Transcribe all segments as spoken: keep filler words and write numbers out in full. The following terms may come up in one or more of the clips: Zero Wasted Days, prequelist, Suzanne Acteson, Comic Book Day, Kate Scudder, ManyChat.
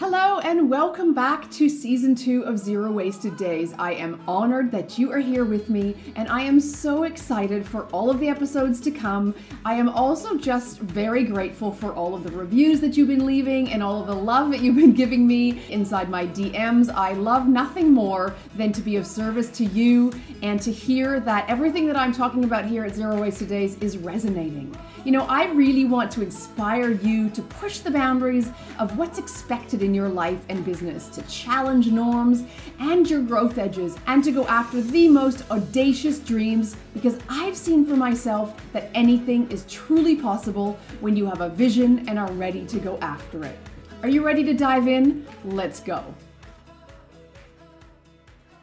Hello and welcome back to season two of Zero Wasted Days. I am honored that you are here with me and I am so excited for all of the episodes to come. I am also just very grateful for all of the reviews that you've been leaving and all of the love that you've been giving me inside my D Ms. I love nothing more than to be of service to you and to hear that everything that I'm talking about here at Zero Wasted Days is resonating. You know, I really want to inspire you to push the boundaries of what's expected in your life and business, to challenge norms and your growth edges, and to go after the most audacious dreams, because I've seen for myself that anything is truly possible when you have a vision and are ready to go after it. Are you ready to dive in? Let's go.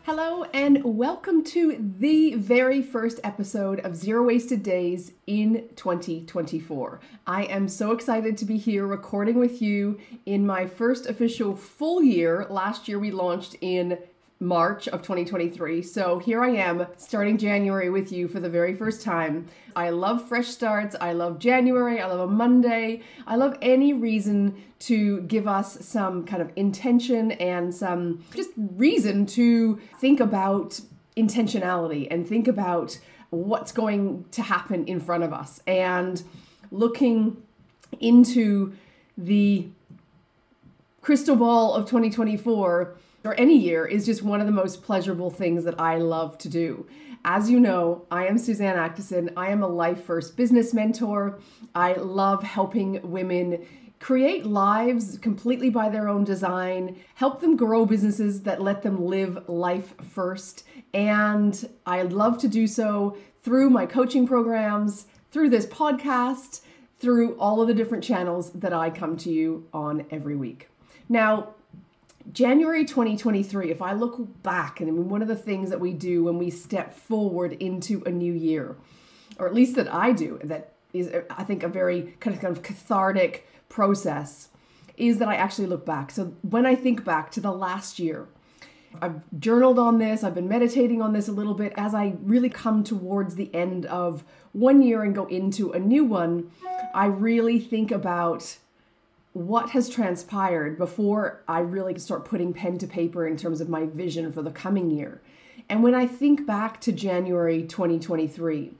Hello and welcome to the very first episode of Zero Wasted Days in twenty twenty-four. I am so excited to be here recording with you in my first official full year. Last year we launched in March of twenty twenty-three. So here I am starting January with you for the very first time. I love fresh starts. I love January. I love a Monday. I love any reason to give us some kind of intention and some just reason to think about intentionality and think about what's going to happen in front of us and looking into the crystal ball of twenty twenty-four. Or any year is just one of the most pleasurable things that I love to do. As you know, I am Suzanne Acteson. I am a Life First business mentor. I love helping women create lives completely by their own design, help them grow businesses that let them live life first. And I love to do so through my coaching programs, through this podcast, through all of the different channels that I come to you on every week. Now, January twenty twenty-three, if I look back, and I mean, one of the things that we do when we step forward into a new year, or at least that I do, that is, I think, a very kind of, kind of cathartic process, is that I actually look back. So when I think back to the last year, I've journaled on this, I've been meditating on this a little bit as I really come towards the end of one year and go into a new one. I really think about what has transpired before I really start putting pen to paper in terms of my vision for the coming year. And when I think back to January twenty twenty-three,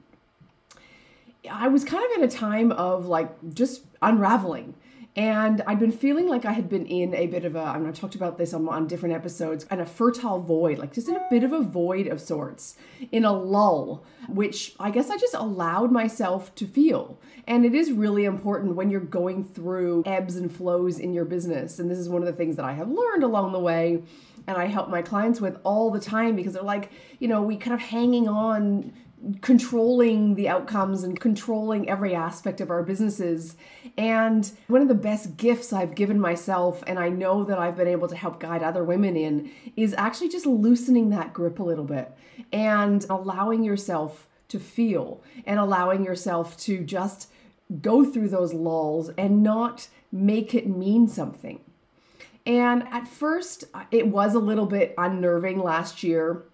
I was kind of in a time of like just unraveling. And I'd been feeling like I had been in a bit of a, I mean, I talked about this on, on different episodes, and a fertile void, like just in a bit of a void of sorts, in a lull, which I guess I just allowed myself to feel. And it is really important when you're going through ebbs and flows in your business. And this is one of the things that I have learned along the way and I help my clients with all the time, because they're like, you know, we kind of hanging on, controlling the outcomes and controlling every aspect of our businesses. And one of the best gifts I've given myself, and I know that I've been able to help guide other women in, is actually just loosening that grip a little bit and allowing yourself to feel and allowing yourself to just go through those lulls and not make it mean something. And at first, it was a little bit unnerving last year,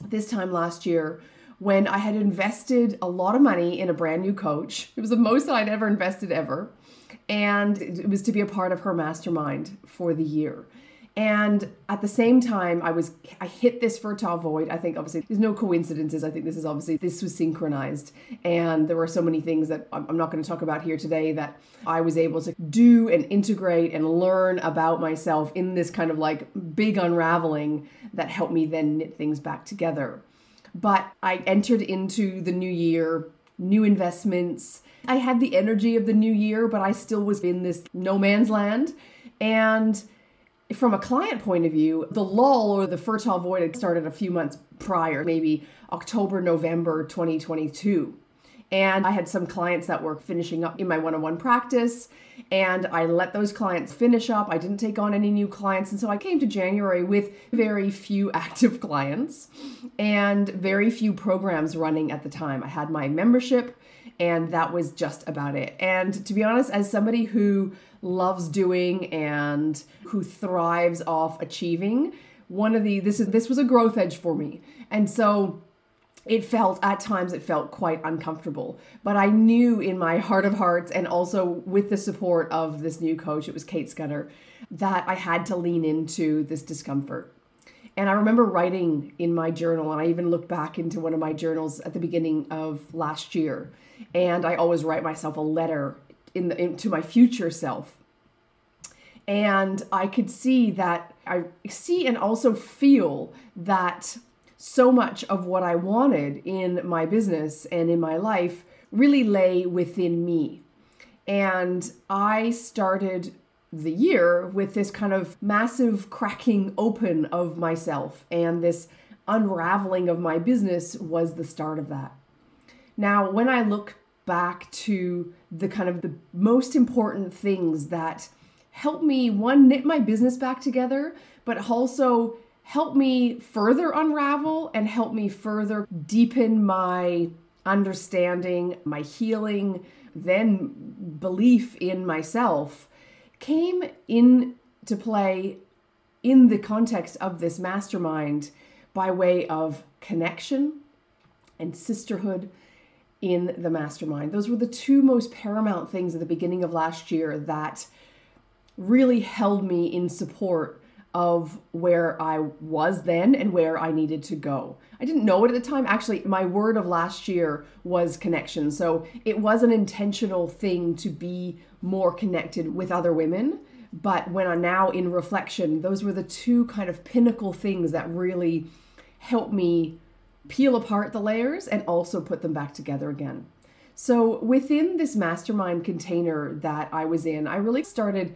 this time last year, when I had invested a lot of money in a brand new coach. It was the most that I'd ever invested ever. And it was to be a part of her mastermind for the year. And at the same time, I was I hit this fertile void. I think obviously there's no coincidences. I think this is obviously, this was synchronized. And there were so many things that I'm not going to talk about here today that I was able to do and integrate and learn about myself in this kind of like big unraveling that helped me then knit things back together. But I entered into the new year, new investments. I had the energy of the new year, but I still was in this no man's land. And from a client point of view, the lull or the fertile void had started a few months prior, maybe October, November twenty twenty-two. And I had some clients that were finishing up in my one-on-one practice, and I let those clients finish up. I didn't take on any new clients. And so I came to January with very few active clients and very few programs running at the time. I had my membership, and that was just about it. And to be honest, as somebody who loves doing and who thrives off achieving, one of the, this is, this was a growth edge for me. And so it felt, at times it felt quite uncomfortable, but I knew in my heart of hearts, and also with the support of this new coach, it was Kate Scudder, that I had to lean into this discomfort. And I remember writing in my journal, and I even looked back into one of my journals at the beginning of last year. And I always write myself a letter in the, in, to my future self. And I could see that, I see and also feel that so much of what I wanted in my business and in my life really lay within me. And I started the year with this kind of massive cracking open of myself, and this unraveling of my business was the start of that. Now, when I look back to the kind of the most important things that helped me, one, knit my business back together, but also help me further unravel and help me further deepen my understanding, my healing, then belief in myself, came into play in the context of this mastermind by way of connection and sisterhood in the mastermind. Those were the two most paramount things at the beginning of last year that really held me in support of where I was then and where I needed to go. I didn't know it at the time. Actually, my word of last year was connection. So it was an intentional thing to be more connected with other women. But when I'm now in reflection, those were the two kind of pinnacle things that really helped me peel apart the layers and also put them back together again. So within this mastermind container that I was in, I really started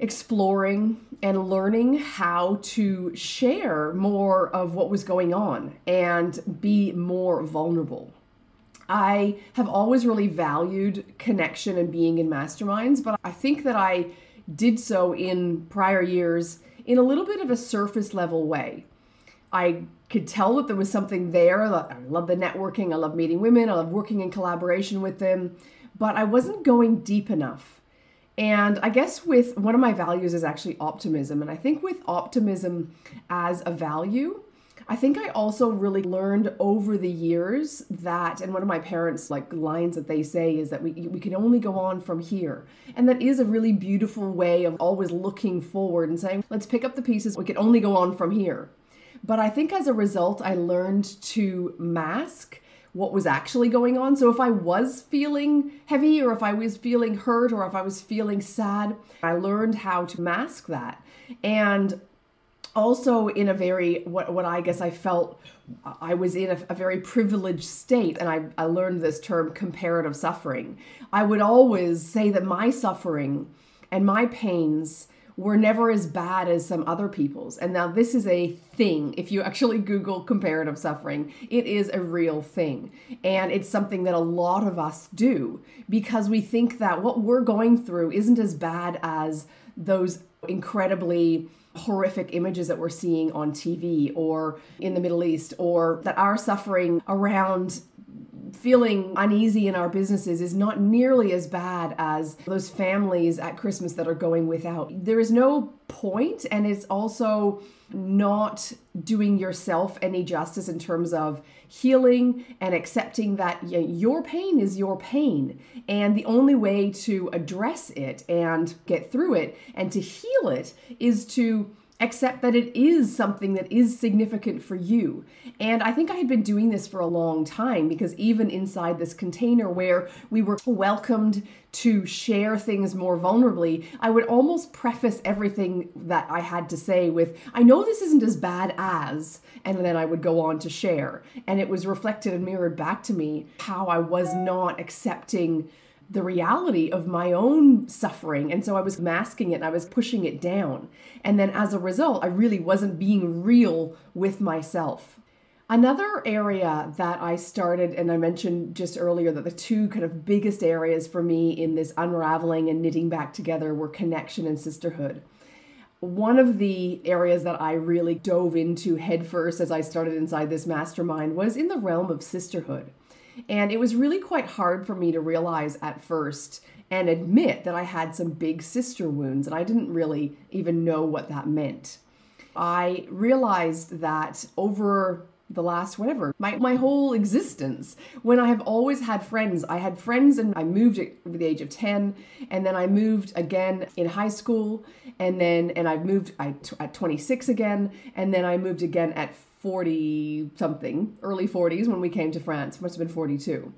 exploring and learning how to share more of what was going on and be more vulnerable. I have always really valued connection and being in masterminds, but I think that I did so in prior years in a little bit of a surface level way. I could tell that there was something there. I love the networking. I love meeting women. I love working in collaboration with them, but I wasn't going deep enough. And I guess with one of my values is actually optimism. And I think with optimism as a value, I think I also really learned over the years that, and one of my parents' like lines that they say is that we, we can only go on from here. And that is a really beautiful way of always looking forward and saying, let's pick up the pieces. We can only go on from here. But I think as a result, I learned to mask what was actually going on. So if I was feeling heavy, or if I was feeling hurt, or if I was feeling sad, I learned how to mask that. And also in a very, what, what I guess I felt, I was in a, a very privileged state. And I, I learned this term, comparative suffering. I would always say that my suffering and my pains were never as bad as some other people's. And now this is a thing. If you actually Google comparative suffering, it is a real thing. And it's something that a lot of us do because we think that what we're going through isn't as bad as those incredibly horrific images that we're seeing on T V or in the Middle East, or that our suffering around feeling uneasy in our businesses is not nearly as bad as those families at Christmas that are going without. There is no point, and it's also not doing yourself any justice in terms of healing and accepting that your pain is your pain. And the only way to address it and get through it and to heal it is to accept that it is something that is significant for you. And I think I had been doing this for a long time, because even inside this container where we were welcomed to share things more vulnerably, I would almost preface everything that I had to say with, I know this isn't as bad as, and then I would go on to share. And it was reflected and mirrored back to me how I was not accepting the reality of my own suffering. And so I was masking it and I was pushing it down. And then as a result, I really wasn't being real with myself. Another area that I started, and I mentioned just earlier that the two kind of biggest areas for me in this unraveling and knitting back together were connection and sisterhood. One of the areas that I really dove into headfirst as I started inside this mastermind was in the realm of sisterhood. And it was really quite hard for me to realize at first and admit that I had some big sister wounds, and I didn't really even know what that meant. I realized that over the last whatever, my, my whole existence, when I have always had friends. I had friends and I moved at the age of ten, and then I moved again in high school, and then and I moved I, t- at twenty-six again, and then I moved again at forty something, early forties when we came to France, must have been forty-two.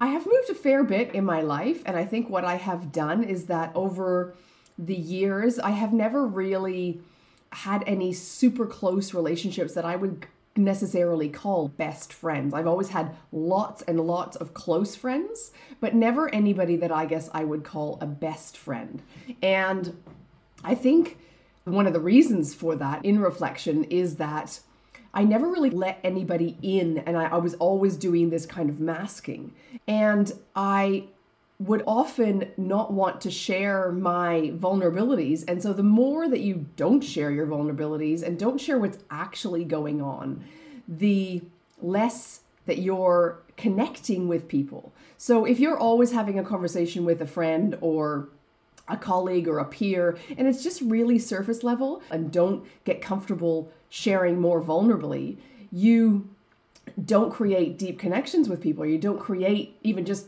I have moved a fair bit in my life, and I think what I have done is that over the years, I have never really had any super close relationships that I would necessarily call best friends. I've always had lots and lots of close friends, but never anybody that I guess I would call a best friend. And I think one of the reasons for that in reflection is that I never really let anybody in, and I, I was always doing this kind of masking. And I would often not want to share my vulnerabilities. And so the more that you don't share your vulnerabilities and don't share what's actually going on, the less that you're connecting with people. So if you're always having a conversation with a friend or a colleague or a peer, and it's just really surface level and don't get comfortable sharing more vulnerably, you don't create deep connections with people. You don't create even just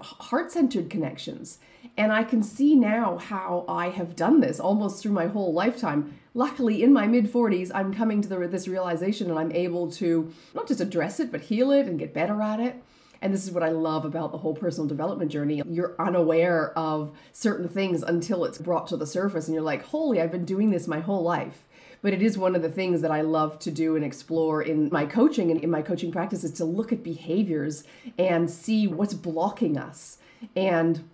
heart-centered connections. And I can see now how I have done this almost through my whole lifetime. Luckily, in my mid-forties, I'm coming to the, this realization, and I'm able to not just address it, but heal it and get better at it. And this is what I love about the whole personal development journey. You're unaware of certain things until it's brought to the surface, and you're like, holy, I've been doing this my whole life. But it is one of the things that I love to do and explore in my coaching and in my coaching practice, is to look at behaviors and see what's blocking us. And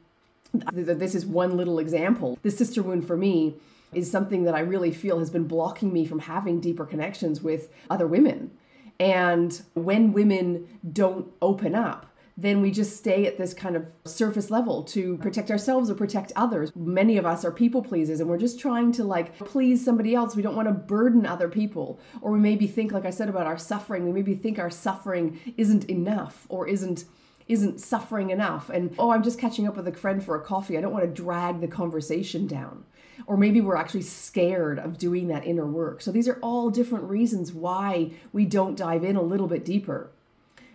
this is one little example. The sister wound for me is something that I really feel has been blocking me from having deeper connections with other women. And when women don't open up, then we just stay at this kind of surface level to protect ourselves or protect others. Many of us are people pleasers, and we're just trying to like please somebody else. We don't want to burden other people. Or we maybe think, like I said about our suffering, we maybe think our suffering isn't enough or isn't isn't suffering enough. And, oh, I'm just catching up with a friend for a coffee. I don't want to drag the conversation down. Or maybe we're actually scared of doing that inner work. So these are all different reasons why we don't dive in a little bit deeper.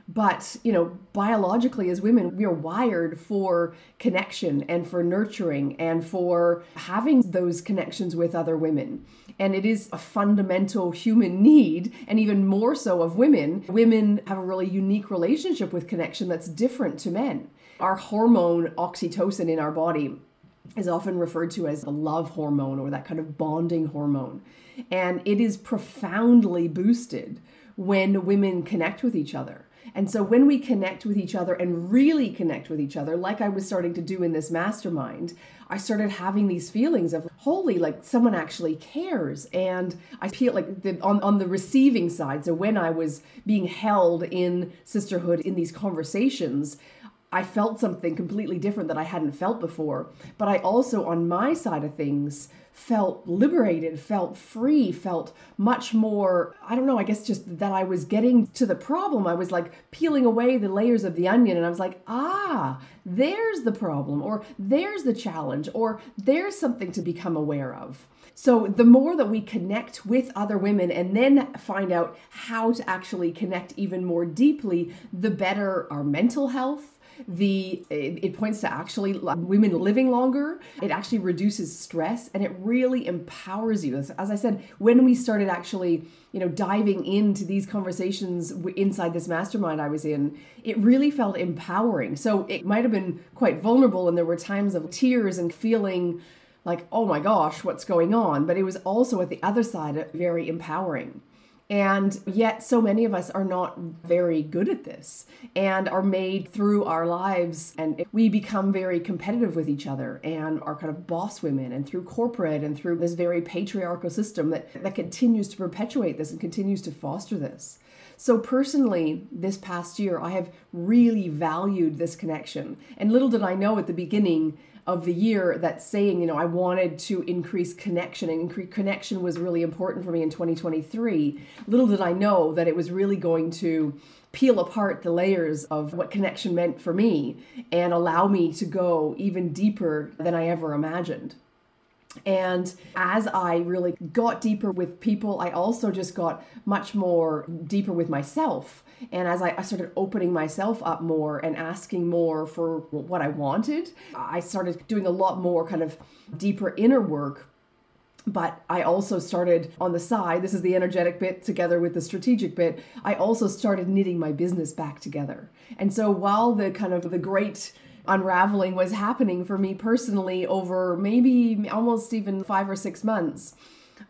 But, you know, biologically as women, we are wired for connection and for nurturing and for having those connections with other women. And it is a fundamental human need, and even more so of women. Women have a really unique relationship with connection that's different to men. Our hormone oxytocin in our body is often referred to as the love hormone or that kind of bonding hormone. And it is profoundly boosted when women connect with each other. And so when we connect with each other and really connect with each other, like I was starting to do in this mastermind, I started having these feelings of, holy, like someone actually cares. And I feel like the, on, on the receiving side, so when I was being held in sisterhood in these conversations, I felt something completely different that I hadn't felt before. But I also, on my side of things, felt liberated, felt free, felt much more, I don't know, I guess just that I was getting to the problem. I was like peeling away the layers of the onion, and I was like, ah, there's the problem, or there's the challenge, or there's something to become aware of. So the more that we connect with other women and then find out how to actually connect even more deeply, the better our mental health. The it, it points to actually women living longer. It actually reduces stress, and it really empowers you. As, as I said, when we started actually, you know, diving into these conversations w- inside this mastermind I was in, it really felt empowering. So it might have been quite vulnerable, and there were times of tears and feeling like, oh my gosh, what's going on? But it was also at the other side very empowering. And yet so many of us are not very good at this and are made through our lives, and we become very competitive with each other and are kind of boss women, and through corporate and through this very patriarchal system that, that continues to perpetuate this and continues to foster this. So personally, this past year, I have really valued this connection. And little did I know at the beginning of the year that saying, you know, I wanted to increase connection and increase connection was really important for me in twenty twenty-three. Little did I know that it was really going to peel apart the layers of what connection meant for me and allow me to go even deeper than I ever imagined. And as I really got deeper with people, I also just got much more deeper with myself. And as I, I started opening myself up more and asking more for what I wanted, I started doing a lot more kind of deeper inner work. But I also started on the side, this is the energetic bit together with the strategic bit, I also started knitting my business back together. And so while the kind of the great unraveling was happening for me personally over maybe almost even five or six months,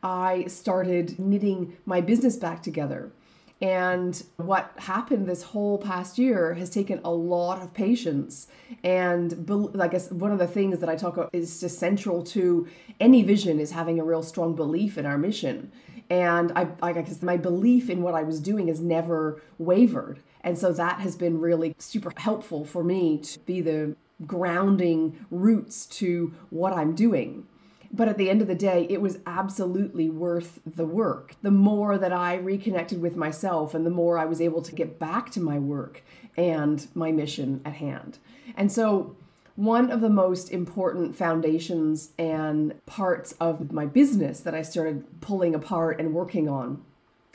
I started knitting my business back together. And what happened this whole past year has taken a lot of patience. And I guess one of the things that I talk about is just central to any vision is having a real strong belief in our mission. And I, I guess my belief in what I was doing has never wavered. And so that has been really super helpful for me to be the grounding roots to what I'm doing. But at the end of the day, it was absolutely worth the work. The more that I reconnected with myself and the more I was able to get back to my work and my mission at hand. And so one of the most important foundations and parts of my business that I started pulling apart and working on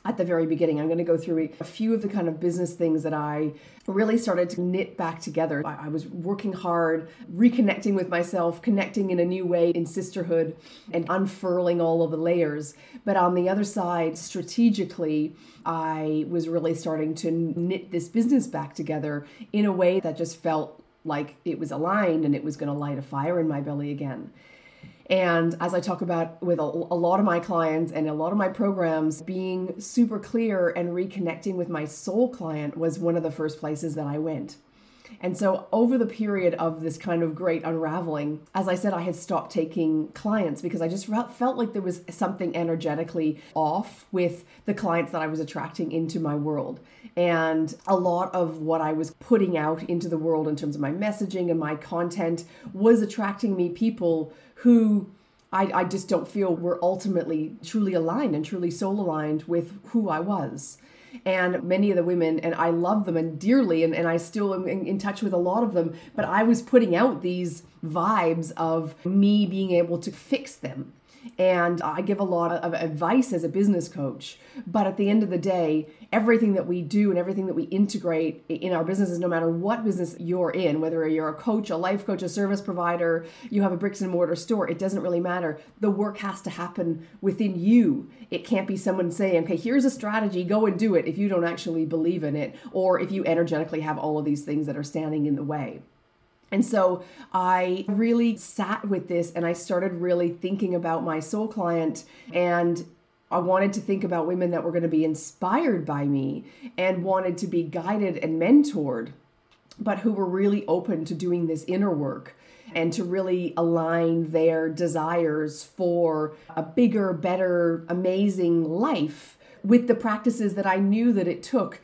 at the very beginning, I'm going to go through a few of the kind of business things that I really started to knit back together. I was working hard, reconnecting with myself, connecting in a new way in sisterhood and unfurling all of the layers. But on the other side, strategically, I was really starting to knit this business back together in a way that just felt like it was aligned and it was going to light a fire in my belly again. And as I talk about with a, a lot of my clients and a lot of my programs, being super clear and reconnecting with my soul client was one of the first places that I went. And so over the period of this kind of great unraveling, as I said, I had stopped taking clients because I just felt like there was something energetically off with the clients that I was attracting into my world. And a lot of what I was putting out into the world in terms of my messaging and my content was attracting me people who I, I just don't feel were ultimately truly aligned and truly soul aligned with who I was. And many of the women, and I love them and dearly, and, and I still am in, in touch with a lot of them, but I was putting out these vibes of me being able to fix them. And I give a lot of advice as a business coach, but at the end of the day, everything that we do and everything that we integrate in our businesses, no matter what business you're in, whether you're a coach, a life coach, a service provider, you have a bricks and mortar store, it doesn't really matter. The work has to happen within you. It can't be someone saying, okay, here's a strategy, go and do it if you don't actually believe in it, or if you energetically have all of these things that are standing in the way. And so I really sat with this and I started really thinking about my soul client, and I wanted to think about women that were going to be inspired by me and wanted to be guided and mentored, but who were really open to doing this inner work and to really align their desires for a bigger, better, amazing life with the practices that I knew that it took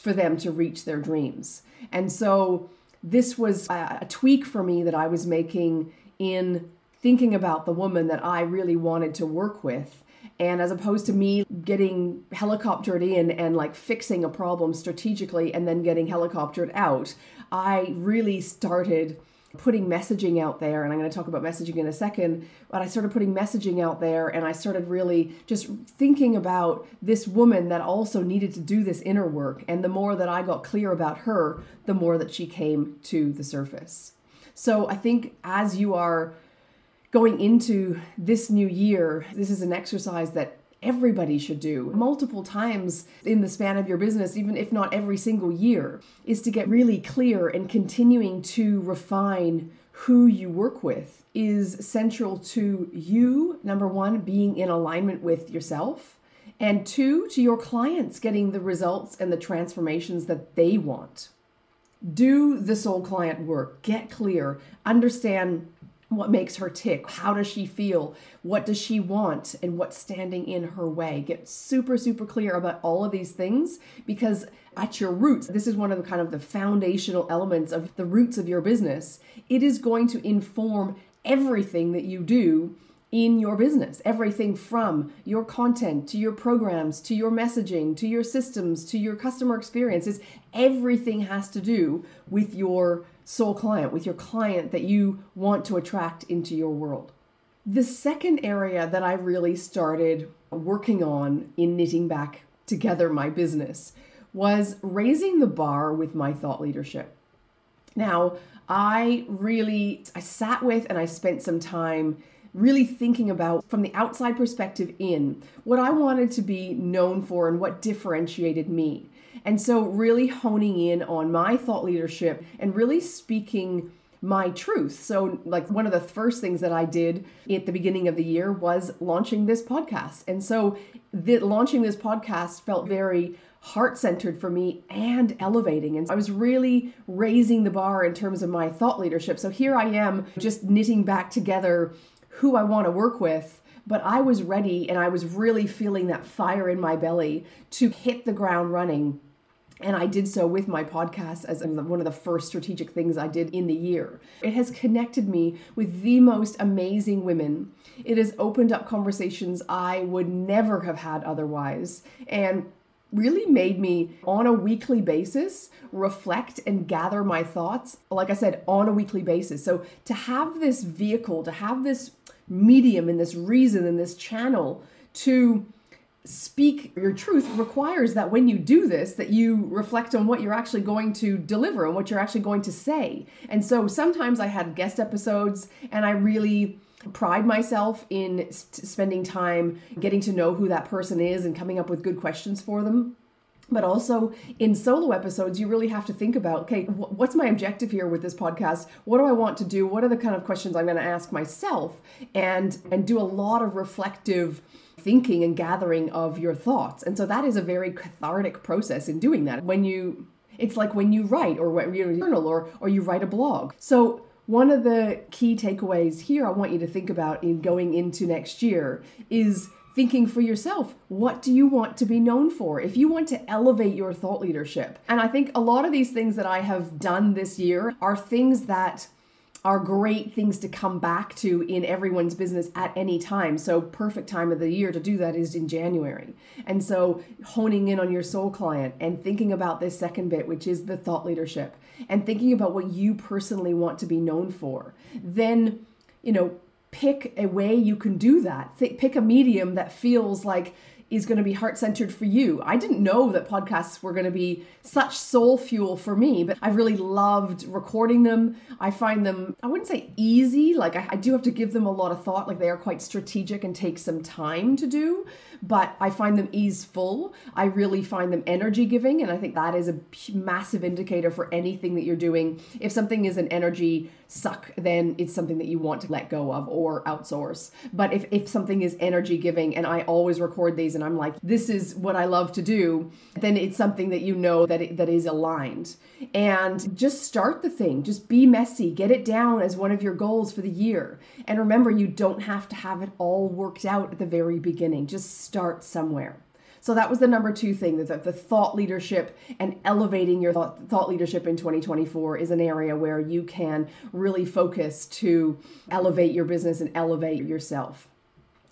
for them to reach their dreams. And so this was a tweak for me that I was making in thinking about the woman that I really wanted to work with. And as opposed to me getting helicoptered in and like fixing a problem strategically and then getting helicoptered out, I really started putting messaging out there. And I'm going to talk about messaging in a second, but I started putting messaging out there and I started really just thinking about this woman that also needed to do this inner work. And the more that I got clear about her, the more that she came to the surface. So I think as you are going into this new year, this is an exercise that everybody should do multiple times in the span of your business, even if not every single year, is to get really clear, and continuing to refine who you work with is central to you, number one, being in alignment with yourself, and two, to your clients getting the results and the transformations that they want. Do the soul client work, get clear, understand what makes her tick? How does she feel? What does she want? And what's standing in her way? Get super, super clear about all of these things, because at your roots, this is one of the kind of the foundational elements of the roots of your business. It is going to inform everything that you do in your business, everything from your content, to your programs, to your messaging, to your systems, to your customer experiences. Everything has to do with your soul client, with your client that you want to attract into your world. The second area that I really started working on in knitting back together my business was raising the bar with my thought leadership. Now, I really, I sat with and I spent some time really thinking about, from the outside perspective in, what I wanted to be known for and what differentiated me. And so really honing in on my thought leadership and really speaking my truth. So like one of the first things that I did at the beginning of the year was launching this podcast. And so the, launching this podcast felt very heart-centered for me and elevating. And I was really raising the bar in terms of my thought leadership. So here I am just knitting back together who I want to work with, but I was ready and I was really feeling that fire in my belly to hit the ground running. And I did so with my podcast as one of the first strategic things I did in the year. It has connected me with the most amazing women. It has opened up conversations I would never have had otherwise, and really made me, on a weekly basis, reflect and gather my thoughts, like I said, on a weekly basis. So to have this vehicle, to have this medium and this reason and this channel to speak your truth requires that when you do this, that you reflect on what you're actually going to deliver and what you're actually going to say. And so sometimes I had guest episodes and I really pride myself in spending time getting to know who that person is and coming up with good questions for them. But also in solo episodes, you really have to think about, okay, what's my objective here with this podcast? What do I want to do? What are the kind of questions I'm going to ask myself? And, and do a lot of reflective thinking and gathering of your thoughts. And so that is a very cathartic process in doing that. When you, it's like when you write or when you journal or, or you write a blog. So one of the key takeaways here I want you to think about in going into next year is thinking for yourself, what do you want to be known for? If you want to elevate your thought leadership. And I think a lot of these things that I have done this year are things that are great things to come back to in everyone's business at any time. So perfect time of the year to do that is in January. And so honing in on your soul client and thinking about this second bit, which is the thought leadership, and thinking about what you personally want to be known for. Then, you know, pick a way you can do that. Th- pick a medium that feels like is going to be heart-centered for you. I didn't know that podcasts were going to be such soul fuel for me, but I've really loved recording them. I find them, I wouldn't say easy, like I, I do have to give them a lot of thought, like they are quite strategic and take some time to do, but I find them easeful. I really find them energy giving, and I think that is a massive indicator for anything that you're doing. If something is an energy suck, then it's something that you want to let go of or outsource. But if, if something is energy giving, and I always record these and I'm like, this is what I love to do, then it's something that you know that it, that is aligned. And just start the thing. Just be messy. Get it down as one of your goals for the year. And remember, you don't have to have it all worked out at the very beginning. Just start somewhere. So that was the number two thing, that the thought leadership and elevating your thought, thought leadership in twenty twenty-four is an area where you can really focus to elevate your business and elevate yourself.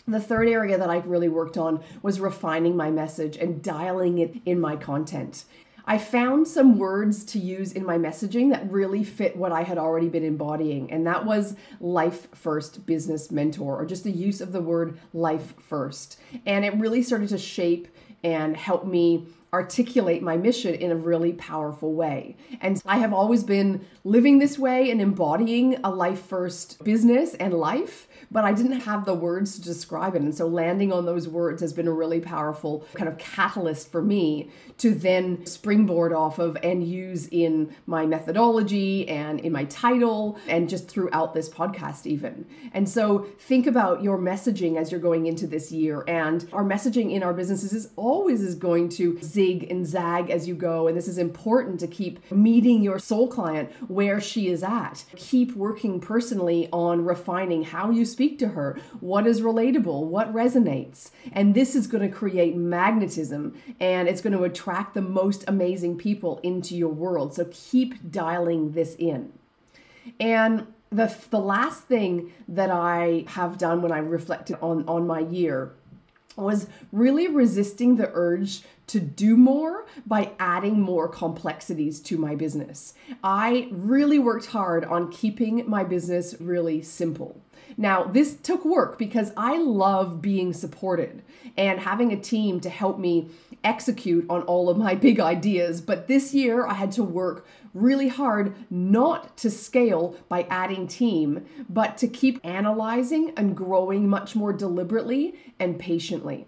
The third area that I really worked on was refining my message and dialing it in my content. I found some words to use in my messaging that really fit what I had already been embodying, and that was life first business mentor, or just the use of the word life first. And it really started to shape and help me articulate my mission in a really powerful way. And I have always been living this way and embodying a life first business and life, but I didn't have the words to describe it. And so landing on those words has been a really powerful kind of catalyst for me to then springboard off of and use in my methodology and in my title and just throughout this podcast even. And so think about your messaging as you're going into this year, and our messaging in our businesses is always is going to zig and zag as you go. And this is important to keep meeting your soul client where she is at. Keep working personally on refining how you speak to her, what is relatable, what resonates. And this is going to create magnetism, and it's going to attract the most amazing people into your world. So keep dialing this in. And the, the last thing that I have done when I reflected on, on my year was really resisting the urge to do more by adding more complexities to my business. I really worked hard on keeping my business really simple. Now, this took work because I love being supported and having a team to help me execute on all of my big ideas. But this year I had to work really hard not to scale by adding team, but to keep analyzing and growing much more deliberately and patiently.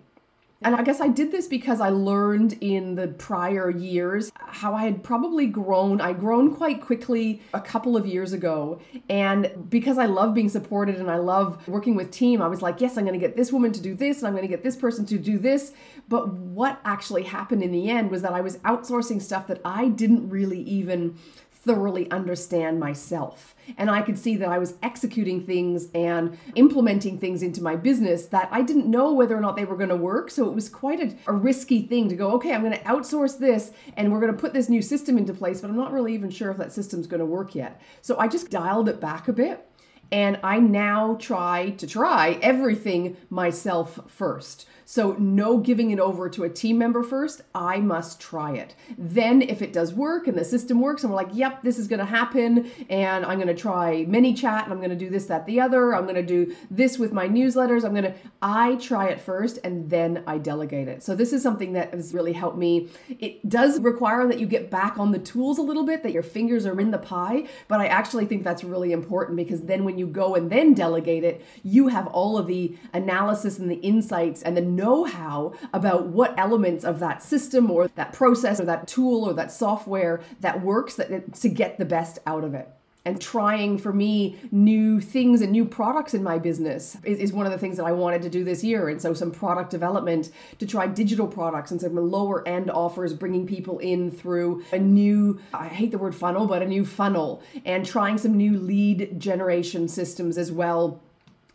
And I guess I did this because I learned in the prior years how I had probably grown. I grown quite quickly a couple of years ago. And because I love being supported and I love working with team, I was like, yes, I'm going to get this woman to do this and I'm going to get this person to do this. But what actually happened in the end was that I was outsourcing stuff that I didn't really even thoroughly understand myself. And I could see that I was executing things and implementing things into my business that I didn't know whether or not they were going to work. So it was quite a, a risky thing to go, okay, I'm going to outsource this and we're going to put this new system into place, but I'm not really even sure if that system's going to work yet. So I just dialed it back a bit. And I now try to try everything myself first. So no giving it over to a team member first, I must try it. Then if it does work and the system works and we're like, yep, this is going to happen. And I'm going to try ManyChat and I'm going to do this, that, the other. I'm going to do this with my newsletters. I'm going to, I try it first and then I delegate it. So this is something that has really helped me. It does require that you get back on the tools a little bit, that your fingers are in the pie. But I actually think that's really important because then when you You go and then delegate it, you have all of the analysis and the insights and the know-how about what elements of that system or that process or that tool or that software that works that, to get the best out of it. And trying, for me, new things and new products in my business is, is one of the things that I wanted to do this year. And so some product development to try digital products and some lower end offers, bringing people in through a new, I hate the word funnel, but a new funnel, and trying some new lead generation systems as well.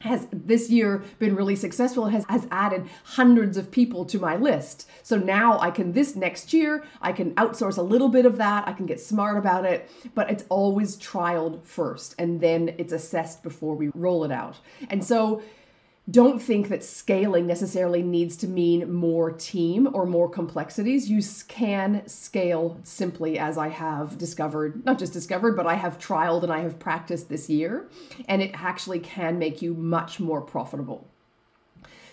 Has this year been really successful and has, has added hundreds of people to my list. So now I can, this next year, I can outsource a little bit of that. I can get smart about it, but it's always trialed first and then it's assessed before we roll it out. And so don't think that scaling necessarily needs to mean more team or more complexities. You can scale simply, as I have discovered, not just discovered, but I have trialed and I have practiced this year, and it actually can make you much more profitable.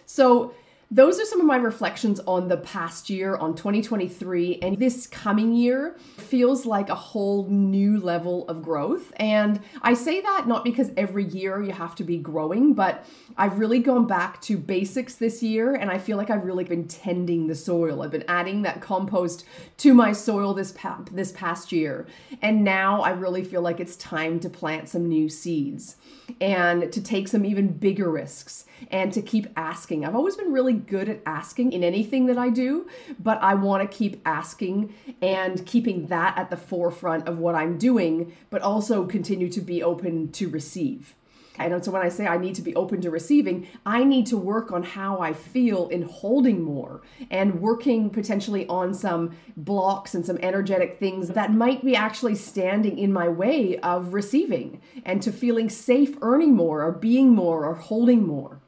So those are some of my reflections on the past year, on twenty twenty-three, and this coming year feels like a whole new level of growth. And I say that not because every year you have to be growing, but I've really gone back to basics this year, and I feel like I've really been tending the soil. I've been adding that compost to my soil this pa- this past year, and now I really feel like it's time to plant some new seeds and to take some even bigger risks and to keep asking. I've always been really good at asking in anything that I do, but I want to keep asking and keeping that at the forefront of what I'm doing, but also continue to be open to receive. And so when I say I need to be open to receiving, I need to work on how I feel in holding more and working potentially on some blocks and some energetic things that might be actually standing in my way of receiving and to feeling safe earning more or being more or holding more.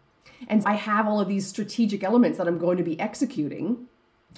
And I have all of these strategic elements that I'm going to be executing,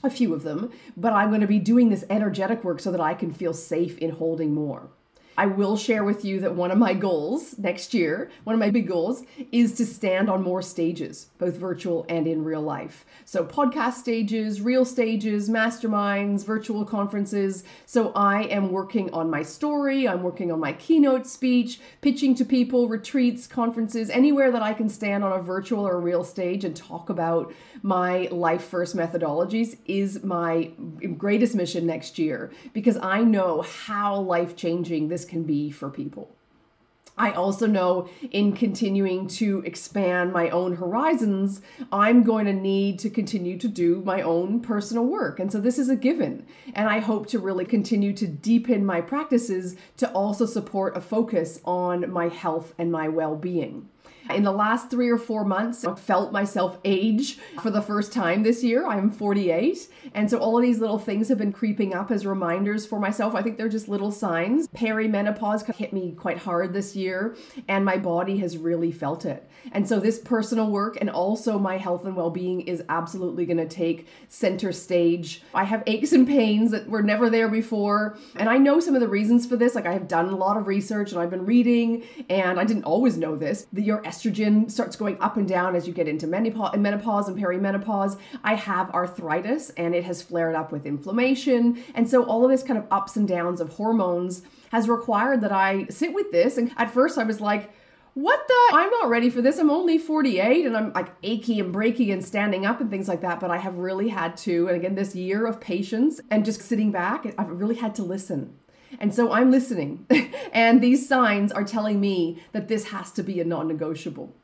a few of them, but I'm going to be doing this energetic work so that I can feel safe in holding more. I will share with you that one of my goals next year, one of my big goals, is to stand on more stages, both virtual and in real life. So podcast stages, real stages, masterminds, virtual conferences. So I am working on my story. I'm working on my keynote speech, pitching to people, retreats, conferences, anywhere that I can stand on a virtual or a real stage and talk about my life first methodologies is my greatest mission next year, because I know how life-changing this can be for people. I also know in continuing to expand my own horizons, I'm going to need to continue to do my own personal work. And so this is a given. And I hope to really continue to deepen my practices to also support a focus on my health and my well-being. In the last three or four months, I felt myself age for the first time this year. I'm forty-eight. And so all of these little things have been creeping up as reminders for myself. I think they're just little signs. Perimenopause hit me quite hard this year, and my body has really felt it. And so this personal work and also my health and well-being is absolutely going to take center stage. I have aches and pains that were never there before. And I know some of the reasons for this. Like I have done a lot of research and I've been reading, and I didn't always know this. Your estrogen estrogen starts going up and down as you get into menopause and perimenopause. I have arthritis and it has flared up with inflammation. And so all of this kind of ups and downs of hormones has required that I sit with this. And at first I was like, what the? I'm not ready for this. I'm only forty-eight and I'm like achy and breaky and standing up and things like that. But I have really had to, and again, this year of patience and just sitting back, I've really had to listen. And so I'm listening. And these signs are telling me that this has to be a non-negotiable.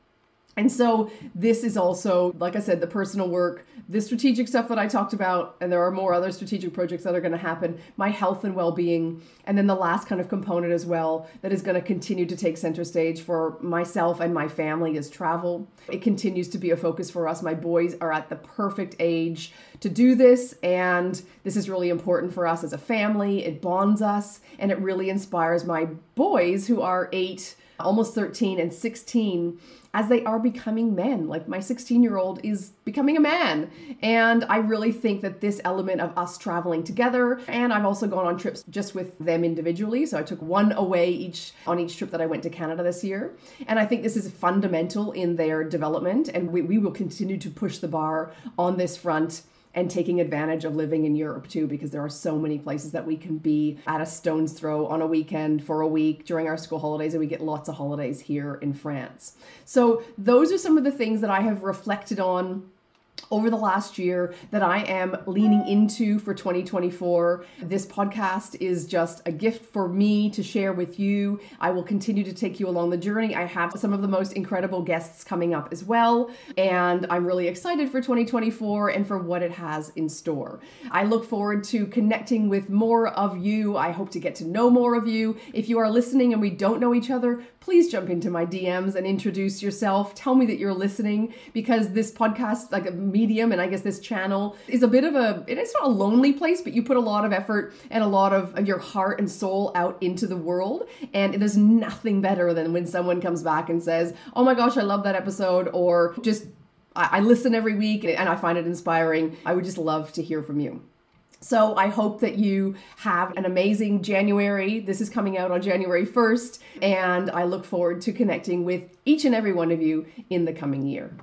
And so this is also, like I said, the personal work, the strategic stuff that I talked about, and there are more other strategic projects that are going to happen, my health and well-being, and then the last kind of component as well that is going to continue to take center stage for myself and my family is travel. It continues to be a focus for us. My boys are at the perfect age to do this, and this is really important for us as a family. It bonds us, and it really inspires my boys, who are eight, almost thirteen, and sixteen, as they are becoming men. Like my sixteen-year-old is becoming a man. And I really think that this element of us traveling together, and I've also gone on trips just with them individually. So I took one away each on each trip that I went to Canada this year. And I think this is fundamental in their development. And we, we will continue to push the bar on this front and taking advantage of living in Europe too, because there are so many places that we can be at a stone's throw on a weekend for a week during our school holidays, and we get lots of holidays here in France. So those are some of the things that I have reflected on over the last year that I am leaning into for twenty twenty-four. This podcast is just a gift for me to share with you. I will continue to take you along the journey. I have some of the most incredible guests coming up as well. And I'm really excited for twenty twenty-four and for what it has in store. I look forward to connecting with more of you. I hope to get to know more of you. If you are listening and we don't know each other, please jump into my D Ms and introduce yourself. Tell me that you're listening, because this podcast, like a medium, and I guess this channel is a bit of a, it's not a lonely place, but you put a lot of effort and a lot of your heart and soul out into the world. And there's nothing better than when someone comes back and says, oh my gosh, I love that episode, or just, I, I listen every week and I find it inspiring. I would just love to hear from you. So I hope that you have an amazing January. This is coming out on January first, and I look forward to connecting with each and every one of you in the coming year.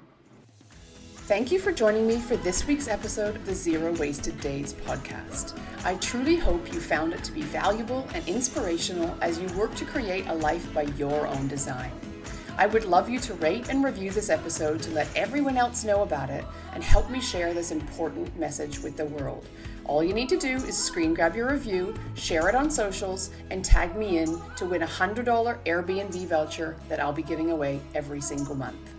Thank you for joining me for this week's episode of the Zero Wasted Days podcast. I truly hope you found it to be valuable and inspirational as you work to create a life by your own design. I would love you to rate and review this episode to let everyone else know about it and help me share this important message with the world. All you need to do is screen grab your review, share it on socials, and tag me in to win a one hundred dollars Airbnb voucher that I'll be giving away every single month.